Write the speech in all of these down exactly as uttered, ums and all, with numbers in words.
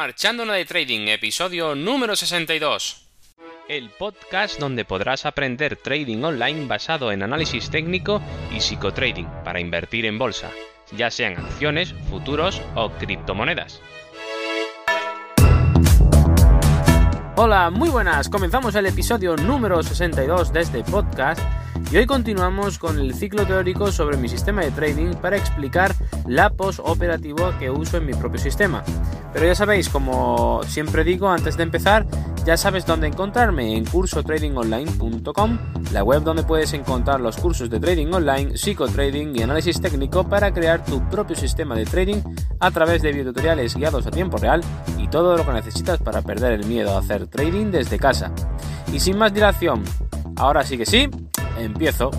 Marchándola de Trading, episodio número sesenta y dos. El podcast donde podrás aprender trading online basado en análisis técnico y psicotrading para invertir en bolsa, ya sean acciones, futuros o criptomonedas. Hola, muy buenas. Comenzamos el episodio número sesenta y dos de este podcast y hoy continuamos con el ciclo teórico sobre mi sistema de trading para explicar la post operativa que uso en mi propio sistema. Pero ya sabéis, como siempre digo antes de empezar, ya sabes dónde encontrarme en curso trading online punto com, la web donde puedes encontrar los cursos de trading online, psicotrading y análisis técnico para crear tu propio sistema de trading a través de videotutoriales guiados a tiempo real y todo lo que necesitas para perder el miedo a hacer trading desde casa. Y sin más dilación, ahora sí que sí, empiezo.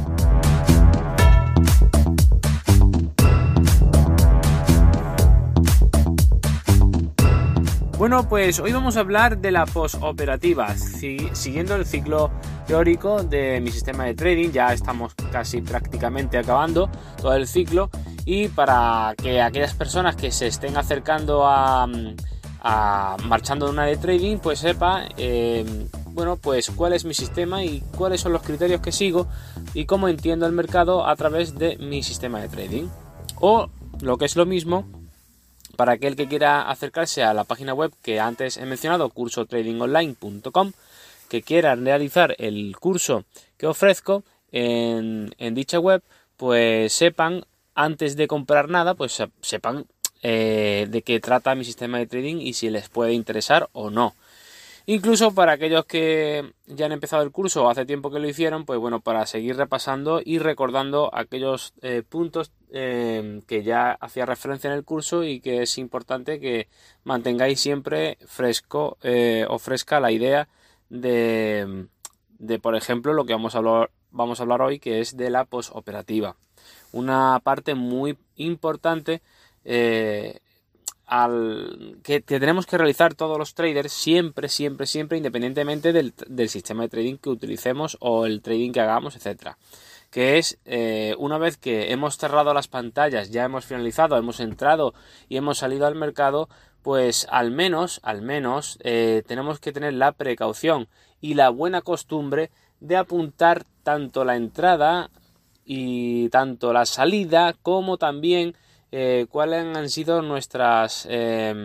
Bueno, pues hoy vamos a hablar de la postoperativa, siguiendo el ciclo teórico de mi sistema de trading. Ya estamos casi prácticamente acabando todo el ciclo y para que aquellas personas que se estén acercando a, a marchando de una de trading, pues sepa eh, bueno, pues cuál es mi sistema y cuáles son los criterios que sigo y cómo entiendo el mercado a través de mi sistema de trading, o lo que es lo mismo, para aquel que quiera acercarse a la página web que antes he mencionado, curso trading online punto com, que quiera realizar el curso que ofrezco en, en dicha web, pues sepan, antes de comprar nada, pues sepan eh, de qué trata mi sistema de trading y si les puede interesar o no. Incluso para aquellos que ya han empezado el curso o hace tiempo que lo hicieron, pues bueno, para seguir repasando y recordando aquellos eh, puntos eh, que ya hacía referencia en el curso y que es importante que mantengáis siempre fresco eh, o fresca la idea de, de, por ejemplo, lo que vamos a hablar, vamos a hablar hoy, que es de la postoperativa. Una parte muy importante eh, Al, que, que tenemos que realizar todos los traders siempre, siempre, siempre, independientemente del, del sistema de trading que utilicemos o el trading que hagamos, etcétera. Que es, eh, una vez que hemos cerrado las pantallas, ya hemos finalizado, hemos entrado y hemos salido al mercado, pues al menos, al menos, eh, tenemos que tener la precaución y la buena costumbre de apuntar tanto la entrada y tanto la salida, como también Eh, cuáles han sido nuestras, eh,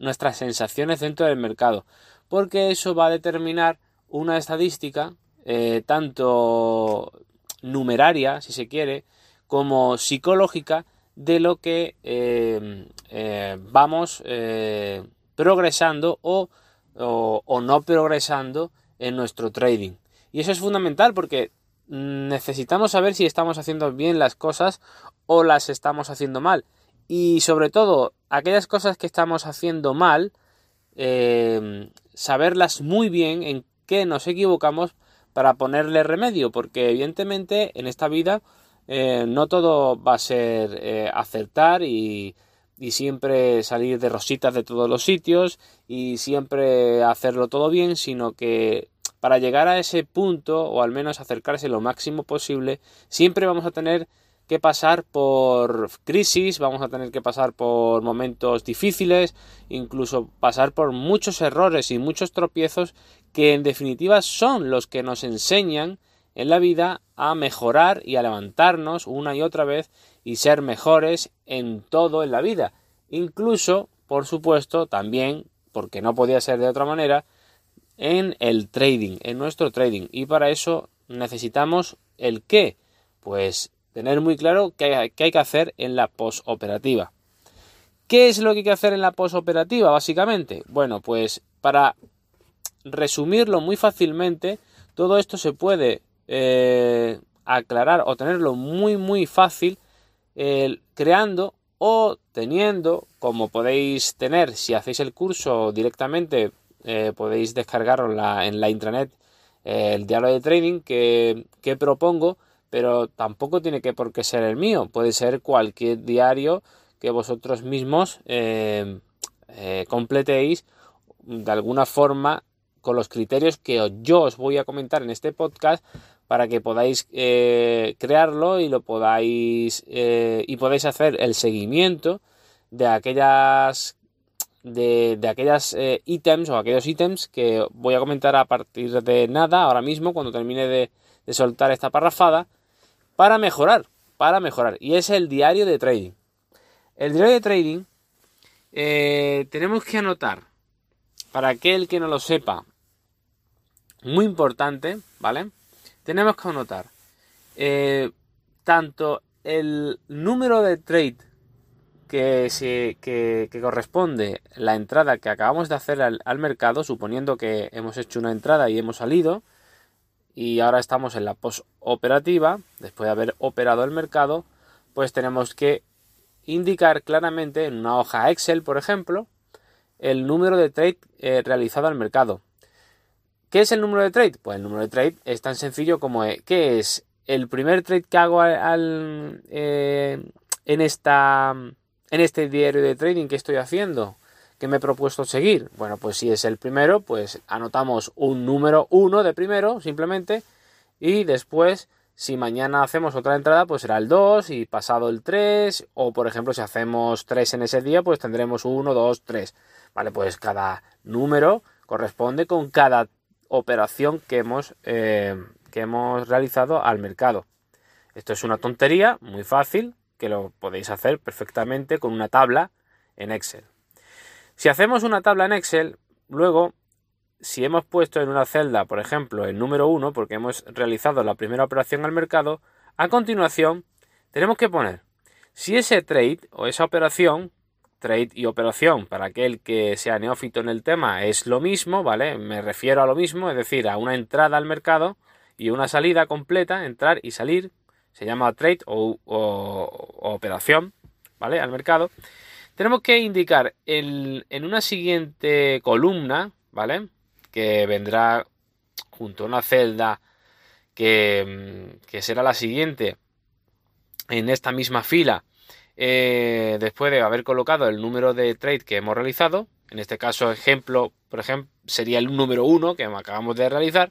nuestras sensaciones dentro del mercado, porque eso va a determinar una estadística eh, tanto numeraria, si se quiere, como psicológica, de lo que eh, eh, vamos eh, progresando o, o, o no progresando en nuestro trading. Y eso es fundamental porque necesitamos saber si estamos haciendo bien las cosas o las estamos haciendo mal. Y sobre todo, aquellas cosas que estamos haciendo mal, eh, saberlas muy bien, en qué nos equivocamos, para ponerle remedio. Porque evidentemente en esta vida eh, no todo va a ser eh, acertar y, y siempre salir de rositas de todos los sitios y siempre hacerlo todo bien, sino que para llegar a ese punto, o al menos acercarse lo máximo posible, siempre vamos a tener que pasar por crisis, vamos a tener que pasar por momentos difíciles, incluso pasar por muchos errores y muchos tropiezos que en definitiva son los que nos enseñan en la vida a mejorar y a levantarnos una y otra vez y ser mejores en todo en la vida. Incluso, por supuesto, también, porque no podía ser de otra manera, en el trading, en nuestro trading. Y para eso necesitamos el qué, pues tener muy claro qué hay, qué hay que hacer en la postoperativa. ¿Qué es lo que hay que hacer en la postoperativa, básicamente? Bueno, pues para resumirlo muy fácilmente, todo esto se puede eh, aclarar o tenerlo muy muy fácil eh, creando o teniendo, como podéis tener si hacéis el curso directamente. Eh, podéis descargaros la, en la intranet eh, el diario de trading que, que propongo, pero tampoco tiene que por qué ser el mío, puede ser cualquier diario que vosotros mismos eh, eh, completéis de alguna forma con los criterios que yo os voy a comentar en este podcast, para que podáis eh, crearlo y lo podáis eh, y podáis hacer el seguimiento de aquellas de, de aquellas eh, ítems o aquellos ítems que voy a comentar a partir de nada, ahora mismo, cuando termine de, de soltar esta parrafada, para mejorar, para mejorar. Y es el diario de trading. El diario de trading eh, tenemos que anotar, para aquel que no lo sepa, muy importante, ¿vale? Tenemos que anotar eh, tanto el número de trade que, se, que, que corresponde la entrada que acabamos de hacer al, al mercado, suponiendo que hemos hecho una entrada y hemos salido, y ahora estamos en la postoperativa, después de haber operado el mercado, pues tenemos que indicar claramente en una hoja Excel, por ejemplo, el número de trade eh, realizado al mercado. ¿Qué es el número de trade? Pues el número de trade es tan sencillo como que es el primer trade que hago al, al, eh, en esta... en este diario de trading que estoy haciendo, que me he propuesto seguir. Bueno, pues si es el primero, pues anotamos un número uno de primero, simplemente. Y después, si mañana hacemos otra entrada, pues será el dos y pasado el tres. O, por ejemplo, si hacemos tres en ese día, pues tendremos uno, dos, tres. Vale, pues cada número corresponde con cada operación que hemos, eh, que hemos realizado al mercado. Esto es una tontería, muy fácil, que lo podéis hacer perfectamente con una tabla en Excel. Si hacemos una tabla en Excel, luego, si hemos puesto en una celda, por ejemplo, el número uno, porque hemos realizado la primera operación al mercado, a continuación tenemos que poner si ese trade o esa operación, trade y operación, para aquel que sea neófito en el tema, es lo mismo, ¿vale? Me refiero a lo mismo, es decir, a una entrada al mercado y una salida completa, entrar y salir, se llama trade o, o, o operación, ¿vale? Al mercado. Tenemos que indicar el, en una siguiente columna, ¿vale? Que vendrá junto a una celda que, que será la siguiente en esta misma fila. Eh, después de haber colocado el número de trade que hemos realizado, en este caso, ejemplo, por ejemplo, sería el número uno que acabamos de realizar.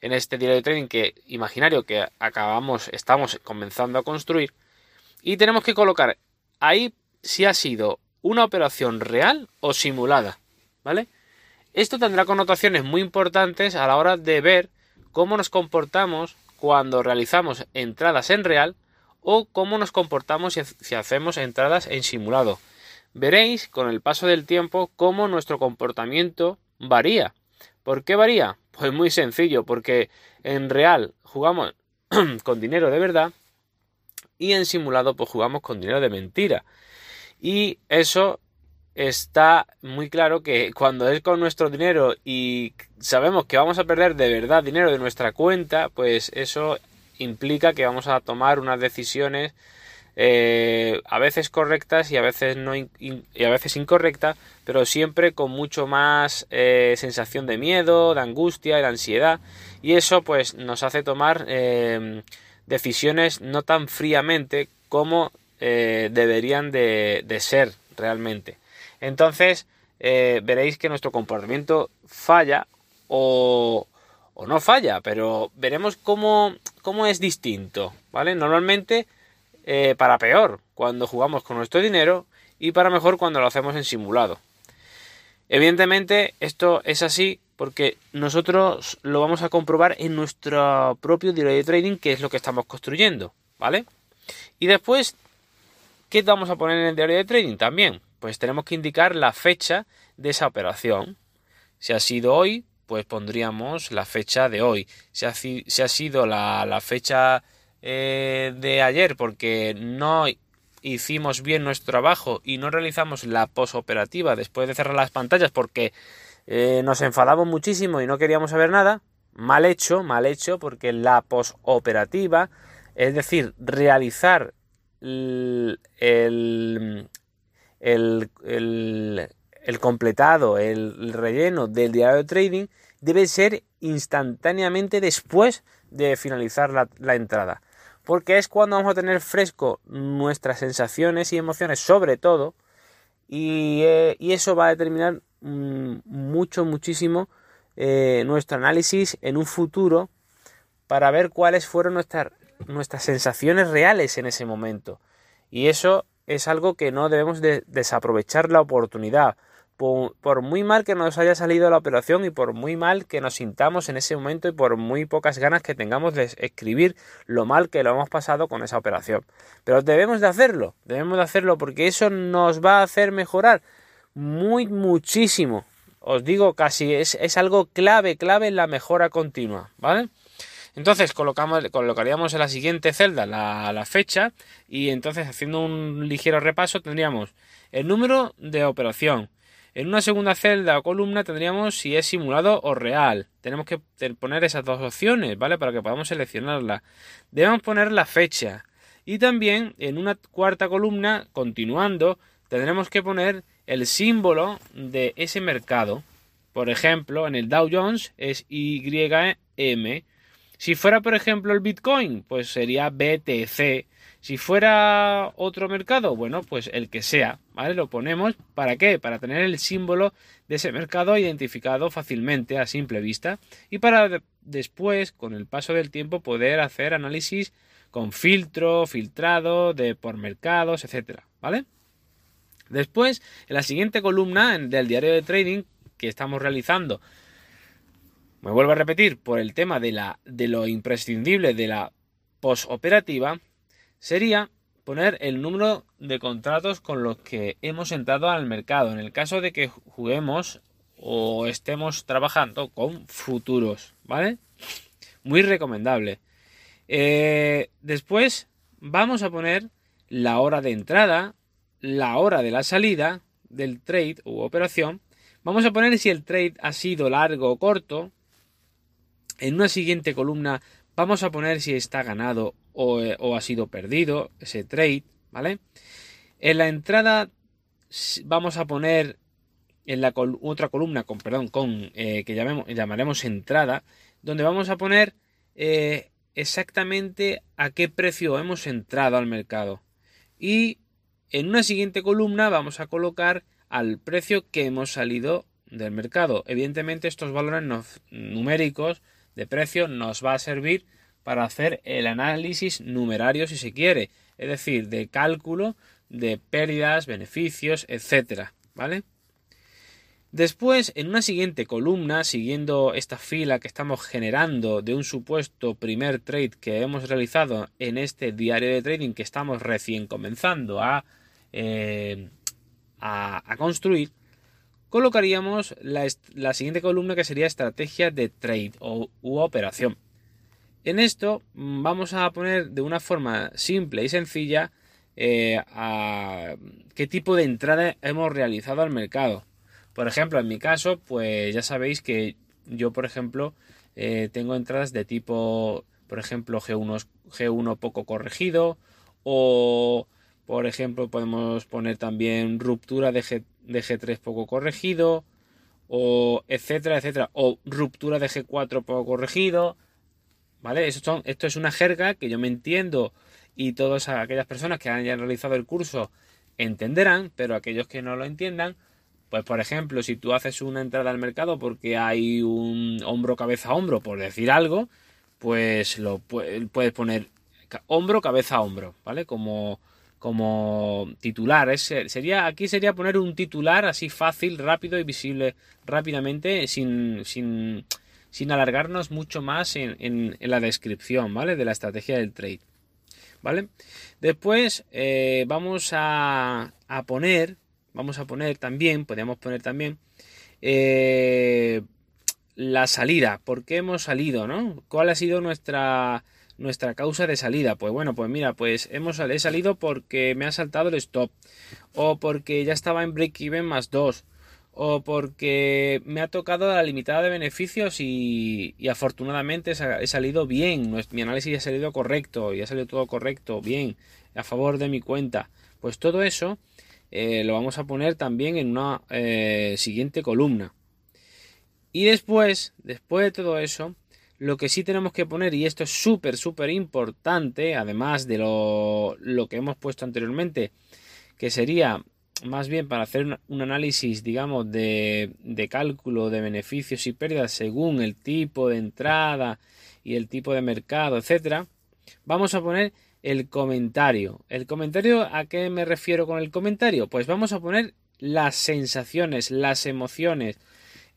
En este diario de trading que imaginario que acabamos, estamos comenzando a construir, y tenemos que colocar ahí si ha sido una operación real o simulada, ¿vale? Esto tendrá connotaciones muy importantes a la hora de ver cómo nos comportamos cuando realizamos entradas en real o cómo nos comportamos si hacemos entradas en simulado. Veréis con el paso del tiempo cómo nuestro comportamiento varía. ¿Por qué varía? Pues muy sencillo, porque en real jugamos con dinero de verdad y en simulado pues jugamos con dinero de mentira. Y eso está muy claro que cuando es con nuestro dinero y sabemos que vamos a perder de verdad dinero de nuestra cuenta, pues eso implica que vamos a tomar unas decisiones eh, a veces correctas y a veces, no in- y a veces incorrectas, pero siempre con mucho más eh, sensación de miedo, de angustia y de ansiedad. Y eso pues nos hace tomar eh, decisiones no tan fríamente como eh, deberían de, de ser realmente. Entonces eh, veréis que nuestro comportamiento falla o, o no falla, pero veremos cómo, cómo es distinto, ¿vale? Normalmente eh, para peor cuando jugamos con nuestro dinero y para mejor cuando lo hacemos en simulado. Evidentemente esto es así porque nosotros lo vamos a comprobar en nuestro propio diario de trading, que es lo que estamos construyendo, ¿vale? Y después, ¿qué vamos a poner en el diario de trading también? Pues tenemos que indicar la fecha de esa operación. Si ha sido hoy, pues pondríamos la fecha de hoy. Si ha, si ha sido la, la fecha eh, de ayer porque no hicimos bien nuestro trabajo y no realizamos la posoperativa después de cerrar las pantallas porque eh, nos enfadamos muchísimo y no queríamos saber nada, mal hecho, mal hecho, porque la posoperativa, es decir, realizar el, el, el, el, el completado, el relleno del diario de trading, debe ser instantáneamente después de finalizar la, la entrada. Porque es cuando vamos a tener fresco nuestras sensaciones y emociones, sobre todo, y, eh, y eso va a determinar mm, mucho, muchísimo eh, nuestro análisis en un futuro para ver cuáles fueron nuestras, nuestras sensaciones reales en ese momento. Y eso es algo que no debemos de desaprovechar la oportunidad, por, por muy mal que nos haya salido la operación y por muy mal que nos sintamos en ese momento y por muy pocas ganas que tengamos de escribir lo mal que lo hemos pasado con esa operación. Pero debemos de hacerlo, debemos de hacerlo porque eso nos va a hacer mejorar muy muchísimo. Os digo, casi es, es algo clave, clave en la mejora continua, ¿vale? Entonces colocamos, colocaríamos en la siguiente celda la, la fecha y entonces haciendo un ligero repaso tendríamos el número de operación. En una segunda celda o columna tendríamos si es simulado o real. Tenemos que poner esas dos opciones, ¿vale? Para que podamos seleccionarla. Debemos poner la fecha y también en una cuarta columna, continuando, tendremos que poner el símbolo de ese mercado. Por ejemplo, en el Dow Jones es Y M. Si fuera, por ejemplo, el Bitcoin, pues sería B T C. Si fuera otro mercado, bueno, pues el que sea, ¿vale? Lo ponemos, ¿para qué? Para tener el símbolo de ese mercado identificado fácilmente a simple vista y para después, con el paso del tiempo, poder hacer análisis con filtro, filtrado, de por mercados, etcétera, ¿vale? Después, en la siguiente columna del diario de trading que estamos realizando, me vuelvo a repetir, por el tema de, la, de lo imprescindible de la posoperativa, sería poner el número de contratos con los que hemos entrado al mercado, en el caso de que juguemos o estemos trabajando con futuros, ¿vale? Muy recomendable. Eh, después vamos a poner la hora de entrada, la hora de la salida del trade u operación. Vamos a poner si el trade ha sido largo o corto. En una siguiente columna vamos a poner si está ganado o, o ha sido perdido ese trade, ¿vale? En la entrada vamos a poner en la col- otra columna con, perdón, con eh, que llamemos, llamaremos entrada, donde vamos a poner eh, exactamente a qué precio hemos entrado al mercado. Y en una siguiente columna vamos a colocar al precio que hemos salido del mercado. Evidentemente estos valores no, numéricos de precio nos va a servir para hacer el análisis numerario si se quiere, es decir, de cálculo de pérdidas, beneficios, etcétera, ¿vale? Después, en una siguiente columna, siguiendo esta fila que estamos generando de un supuesto primer trade que hemos realizado en este diario de trading que estamos recién comenzando a, eh, a, a construir, colocaríamos la, la siguiente columna que sería estrategia de trade o u operación. En esto vamos a poner de una forma simple y sencilla eh, a qué tipo de entrada hemos realizado al mercado. Por ejemplo, en mi caso, pues ya sabéis que yo, por ejemplo, eh, tengo entradas de tipo, por ejemplo, G uno, G uno poco corregido o, por ejemplo, podemos poner también ruptura de G tres. De G tres poco corregido, o etcétera, etcétera, o ruptura de G cuatro poco corregido, ¿vale? Esto, son, esto es una jerga que yo me entiendo y todas aquellas personas que hayan realizado el curso entenderán, pero aquellos que no lo entiendan, pues por ejemplo, si tú haces una entrada al mercado porque hay un hombro, cabeza, hombro, por decir algo, pues lo puedes poner hombro, cabeza, hombro, ¿vale? Como... como titular, es, sería, aquí sería poner un titular así fácil, rápido y visible rápidamente sin, sin, sin alargarnos mucho más en, en, en la descripción, ¿vale? De la estrategia del trade, ¿vale? Después eh, vamos a, a poner, vamos a poner también, podríamos poner también eh, la salida, ¿por qué hemos salido, no? ¿Cuál ha sido nuestra... nuestra causa de salida? Pues bueno, pues mira, pues hemos he salido porque me ha saltado el stop, o porque ya estaba en break-even más dos, o porque me ha tocado la limitada de beneficios y, y afortunadamente he salido bien, mi análisis ha salido correcto, y ha salido todo correcto, bien, a favor de mi cuenta. Pues todo eso eh, lo vamos a poner también en una eh, siguiente columna. Y después, después de todo eso, lo que sí tenemos que poner, y esto es súper, súper importante, además de lo, lo que hemos puesto anteriormente, que sería más bien para hacer un, un análisis, digamos, de, de cálculo de beneficios y pérdidas según el tipo de entrada y el tipo de mercado, etcétera, vamos a poner el comentario. ¿El comentario a qué me refiero con el comentario? Pues vamos a poner las sensaciones, las emociones,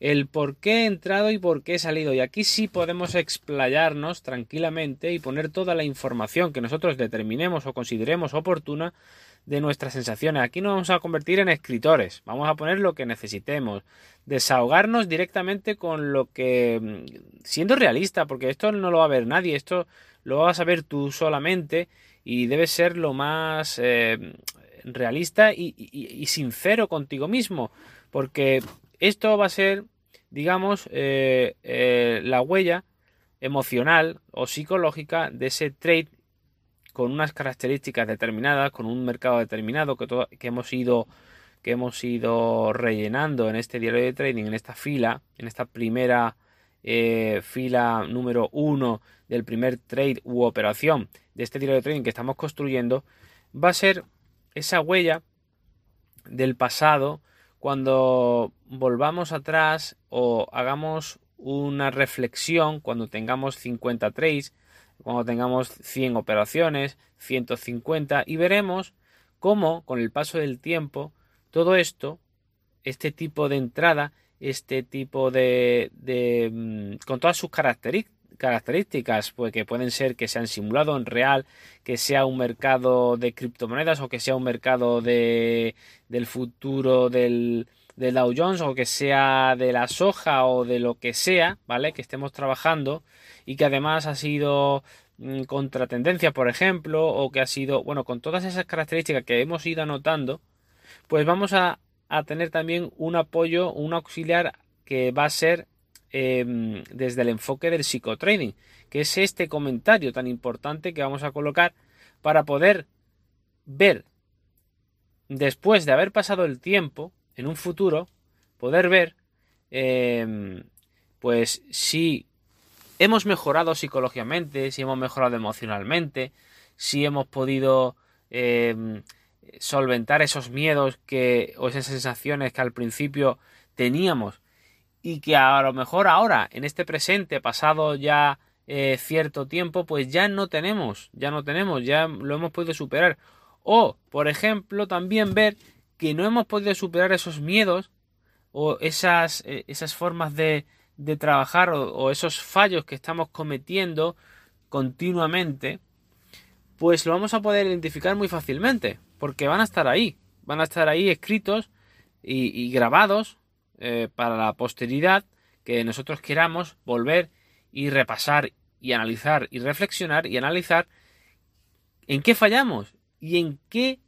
el por qué he entrado y por qué he salido. Y aquí sí podemos explayarnos tranquilamente y poner toda la información que nosotros determinemos o consideremos oportuna de nuestras sensaciones. Aquí nos vamos a convertir en escritores, vamos a poner lo que necesitemos, desahogarnos directamente con lo que, siendo realista, porque esto no lo va a ver nadie, esto lo vas a ver tú solamente y debes ser lo más eh, realista y, y, y sincero contigo mismo, porque esto va a ser, digamos, eh, eh, la huella emocional o psicológica de ese trade con unas características determinadas, con un mercado determinado que, todo, que, hemos ido, que hemos ido rellenando en este diario de trading, en esta fila, en esta primera eh, fila número uno del primer trade u operación de este diario de trading que estamos construyendo, va a ser esa huella del pasado cuando volvamos atrás o hagamos una reflexión cuando tengamos cincuenta trades, cuando tengamos cien operaciones, ciento cincuenta, y veremos cómo con el paso del tiempo todo esto, este tipo de entrada, este tipo de, de con todas sus características, pues que pueden ser que sean simulado en real, que sea un mercado de criptomonedas o que sea un mercado de, del futuro del, del Dow Jones o que sea de la soja o de lo que sea, ¿vale? Que estemos trabajando y que además ha sido contratendencia, por ejemplo, o que ha sido, bueno, con todas esas características que hemos ido anotando, pues vamos a, a tener también un apoyo, un auxiliar que va a ser eh, desde el enfoque del psicotrading, que es este comentario tan importante que vamos a colocar para poder ver, después de haber pasado el tiempo, en un futuro, poder ver, eh, pues si hemos mejorado psicológicamente, si hemos mejorado emocionalmente, si hemos podido eh, solventar esos miedos que, o esas sensaciones que al principio teníamos y que a lo mejor ahora, en este presente, pasado ya eh, cierto tiempo, pues ya no tenemos, ya no tenemos, ya lo hemos podido superar. O, por ejemplo, también ver que no hemos podido superar esos miedos o esas, esas formas de... de trabajar o, o esos fallos que estamos cometiendo continuamente, pues lo vamos a poder identificar muy fácilmente, porque van a estar ahí, van a estar ahí escritos y, y grabados eh, para la posteridad, que nosotros queramos volver y repasar y analizar y reflexionar y analizar en qué fallamos y en qué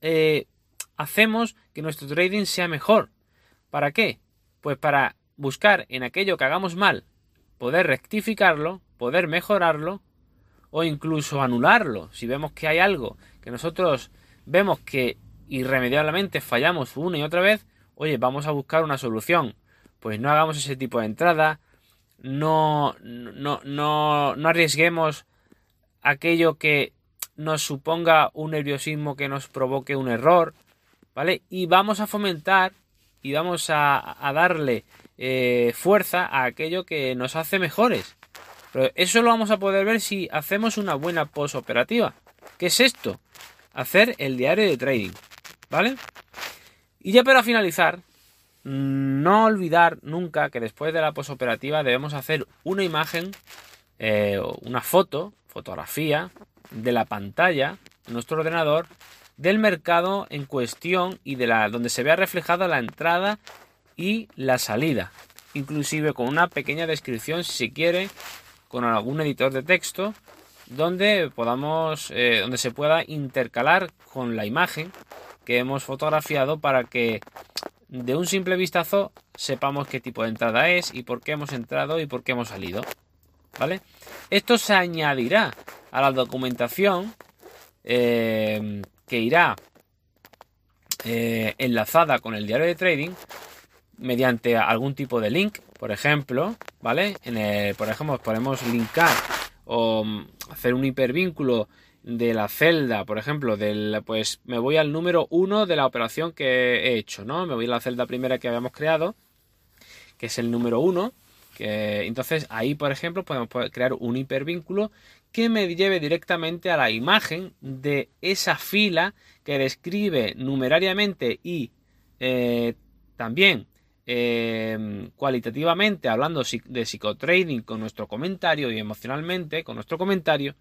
eh, hacemos que nuestro trading sea mejor. ¿Para qué? Pues para buscar en aquello que hagamos mal, poder rectificarlo, poder mejorarlo o incluso anularlo. Si vemos que hay algo que nosotros vemos que irremediablemente fallamos una y otra vez, oye, vamos a buscar una solución. Pues no hagamos ese tipo de entrada, no, no, no, no arriesguemos aquello que nos suponga un nerviosismo que nos provoque un error, ¿vale? Y vamos a fomentar y vamos a, a darle Eh, fuerza a aquello que nos hace mejores. Pero eso lo vamos a poder ver si hacemos una buena posoperativa. ¿Qué es esto? Hacer el diario de trading, ¿vale? Y ya para finalizar, no olvidar nunca que después de la posoperativa debemos hacer una imagen, eh, una foto, fotografía de la pantalla de nuestro ordenador del mercado en cuestión y de la donde se vea reflejada la entrada y la salida, inclusive con una pequeña descripción, si quiere, con algún editor de texto donde podamos, eh, donde se pueda intercalar con la imagen que hemos fotografiado para que de un simple vistazo sepamos qué tipo de entrada es y por qué hemos entrado y por qué hemos salido, ¿vale? Esto se añadirá a la documentación eh, que irá eh, enlazada con el diario de trading mediante algún tipo de link, por ejemplo, ¿vale? En el, por ejemplo, podemos linkar o hacer un hipervínculo de la celda, por ejemplo, del, pues me voy al número uno de la operación que he hecho, ¿no? Me voy a la celda primera que habíamos creado, que es el número uno, que entonces ahí, por ejemplo, podemos crear un hipervínculo que me lleve directamente a la imagen de esa fila que describe numerariamente y Eh, también eh, cualitativamente, hablando de psicotrading con nuestro comentario y emocionalmente con nuestro comentario,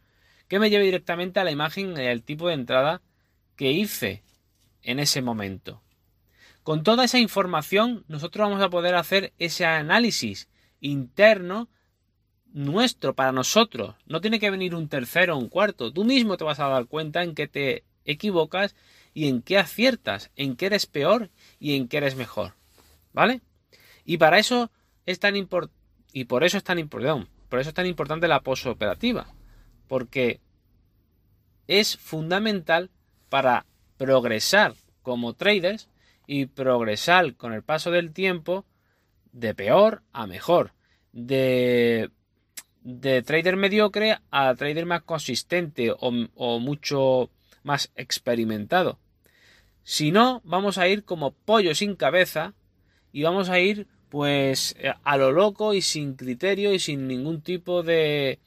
que me lleve directamente a la imagen y al tipo de entrada que hice en ese momento. Con toda esa información nosotros vamos a poder hacer ese análisis interno nuestro, para nosotros. No tiene que venir un tercero o un cuarto. Tú mismo te vas a dar cuenta en qué te equivocas y en qué aciertas, en qué eres peor y en qué eres mejor, ¿vale? Y para eso es tan importante, y por eso es tan importante, por eso es tan importante la posoperativa, porque es fundamental para progresar como traders y progresar con el paso del tiempo de peor a mejor, de, de trader mediocre a trader más consistente o, o mucho más experimentado. Si no, vamos a ir como pollo sin cabeza y vamos a ir pues a lo loco y sin criterio y sin ningún tipo de,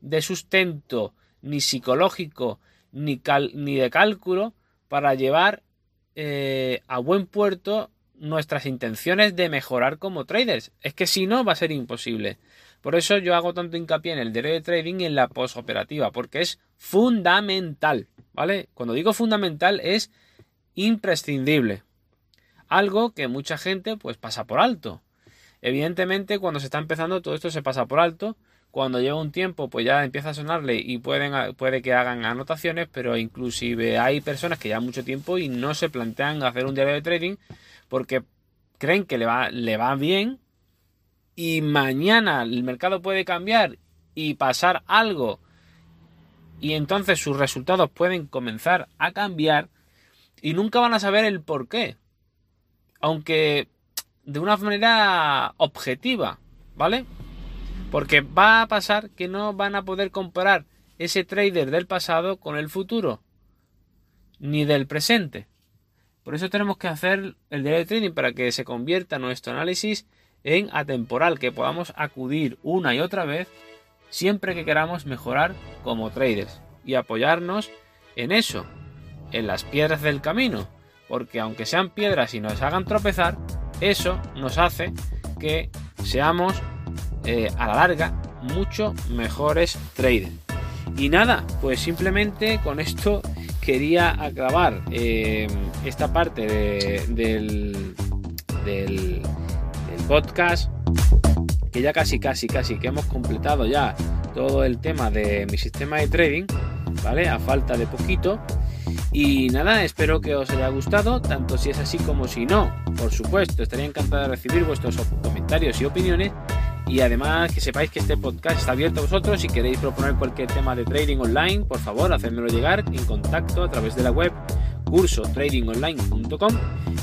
de sustento ni psicológico ni, cal, ni de cálculo para llevar eh, a buen puerto nuestras intenciones de mejorar como traders. Es que si no, va a ser imposible. Por eso yo hago tanto hincapié en el diario de trading y en la posoperativa, porque es fundamental, ¿vale? Cuando digo fundamental es imprescindible, algo que mucha gente pues pasa por alto. Evidentemente, cuando se está empezando, todo esto se pasa por alto. Cuando lleva un tiempo, pues ya empieza a sonarle y pueden, puede que hagan anotaciones, pero inclusive hay personas que llevan mucho tiempo y no se plantean hacer un diario de trading porque creen que le va, le va bien, y mañana el mercado puede cambiar y pasar algo y entonces sus resultados pueden comenzar a cambiar y nunca van a saber el por qué, aunque de una manera objetiva, ¿vale? Porque va a pasar que no van a poder comparar ese trader del pasado con el futuro, ni del presente. Por eso tenemos que hacer el diario de trading, para que se convierta nuestro análisis en atemporal, que podamos acudir una y otra vez siempre que queramos mejorar como traders y apoyarnos en eso, en las piedras del camino, porque aunque sean piedras y nos hagan tropezar, eso nos hace que seamos eh, a la larga mucho mejores traders. Y nada, pues simplemente con esto quería acabar eh, esta parte de, del, del, del podcast, que ya casi casi casi que hemos completado ya todo el tema de mi sistema de trading, ¿vale? A falta de poquito. Y nada, espero que os haya gustado, tanto si es así como si no. Por supuesto, estaría encantado de recibir vuestros comentarios y opiniones. Y además que sepáis que este podcast está abierto a vosotros. Si queréis proponer cualquier tema de trading online, por favor, hacedmelo llegar en contacto a través de la web curso trading online punto com.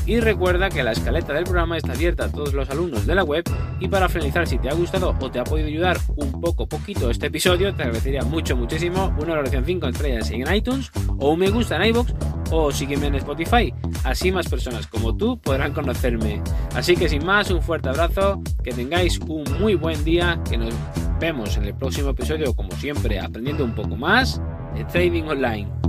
Y recuerda que la escaleta del programa está abierta a todos los alumnos de la web. Y para finalizar, si te ha gustado o te ha podido ayudar un poco poquito este episodio, te agradecería mucho muchísimo una valoración cinco estrellas en iTunes, o un me gusta en iVoox, o sígueme en Spotify. Así más personas como tú podrán conocerme. Así que sin más, un fuerte abrazo, que tengáis un muy buen día, que nos vemos en el próximo episodio, como siempre, aprendiendo un poco más de trading online.